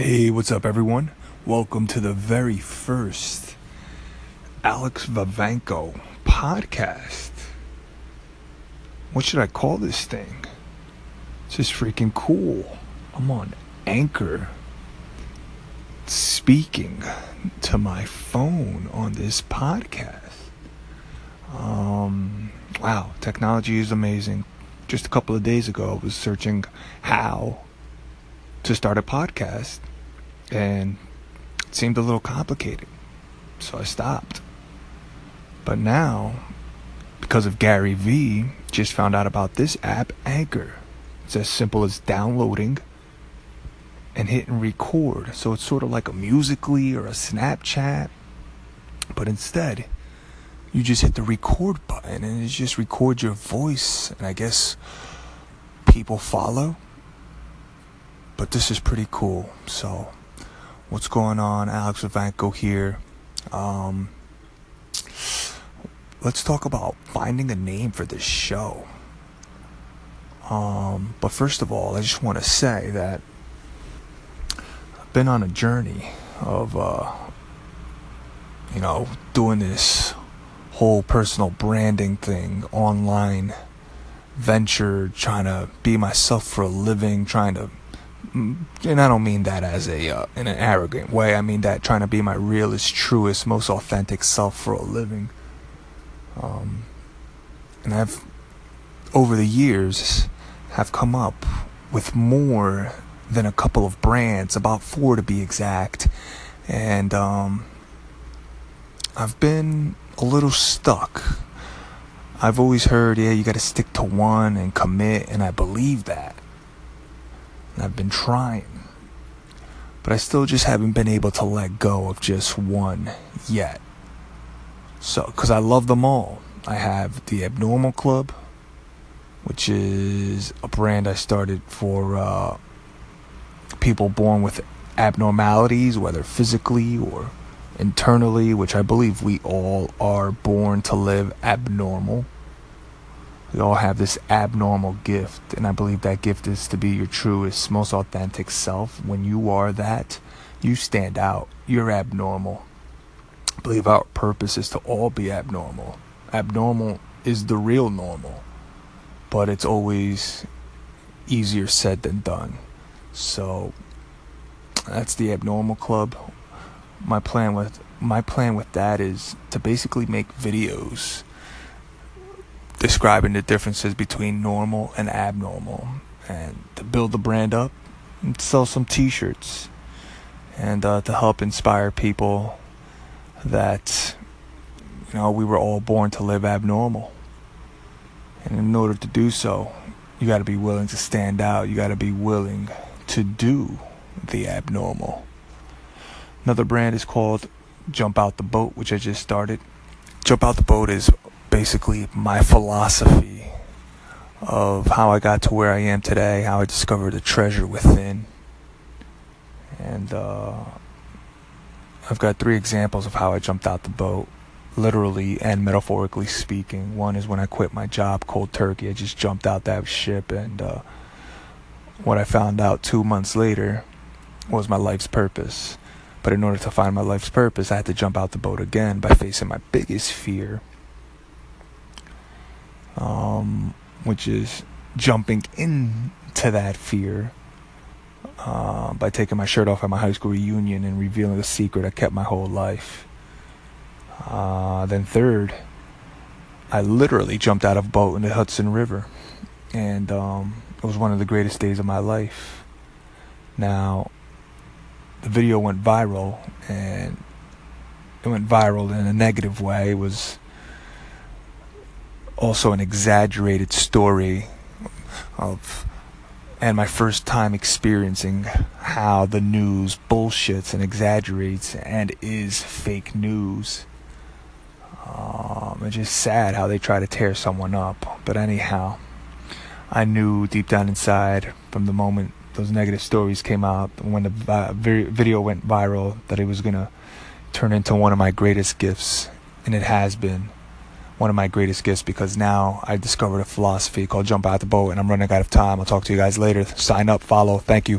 Hey, what's up everyone? Welcome to the very first Alex Vivanco podcast. What should I call this thing? It's just freaking cool. I'm on Anchor speaking to my phone on this podcast. Wow, technology is amazing. Just a couple of days ago, I was searching how to start a podcast, and it seemed a little complicated, so I stopped. But now, because of Gary V, just found out about this app, Anchor. It's as simple as downloading and hitting record. So it's sort of like a Musical.ly or a Snapchat, but instead, you just hit the record button and it just records your voice, and I guess people follow. But this is pretty cool. So, what's going on? Alex Vivanco here. Let's talk about finding a name for this show. But first of all, I just want to say that I've been on a journey of, doing this whole personal branding thing, online venture, trying to be myself for a living, trying to. And I don't mean that as in an arrogant way. I mean that trying to be my realest, truest, most authentic self for a living. And I've, over the years, have come up with more than a couple of brands, about 4 to be exact. And I've been a little stuck. I've always heard, you got to stick to one and commit, and I believe that. I've been trying, but I still just haven't been able to let go of just one yet. So, because I love them all. I have the Abnormal Club, which is a brand I started for people born with abnormalities, whether physically or internally, which I believe we all are born to live abnormal. We all have this abnormal gift, and I believe that gift is to be your truest, most authentic self. When you are that, you stand out. You're abnormal. I believe our purpose is to all be abnormal. Abnormal is the real normal, but it's always easier said than done. So that's the Abnormal Club. My plan with that is to basically make videos describing the differences between normal and abnormal, and to build the brand up and sell some t-shirts, and to help inspire people that we were all born to live abnormal. And in order to do so, you got to be willing to stand out. You got to be willing to do the abnormal. Another brand is called Jump Out the Boat, which I just started. Jump Out the Boat is basically my philosophy of how I got to where I am today, how I discovered the treasure within. And I've got 3 examples of how I jumped out the boat, literally and metaphorically speaking. One is when I quit my job cold turkey. I just jumped out that ship, and what I found out 2 months later was my life's purpose. But in order to find my life's purpose, I had to jump out the boat again by facing my biggest fear, which is jumping into that fear by taking my shirt off at my high school reunion and revealing a secret I kept my whole life. Then third, I literally jumped out of a boat in the Hudson River, and it was one of the greatest days of my life. Now, the video went viral, and it went viral in a negative way. It was also an exaggerated story and my first time experiencing how the news bullshits and exaggerates and is fake news. It's just sad how they try to tear someone up. But anyhow, I knew deep down inside, from the moment those negative stories came out, when the video went viral, that it was going to turn into one of my greatest gifts. And it has been one of my greatest gifts, because now I discovered a philosophy called Jump Out the Boat, and I'm running out of time. I'll talk to you guys later. Sign up, follow. Thank you.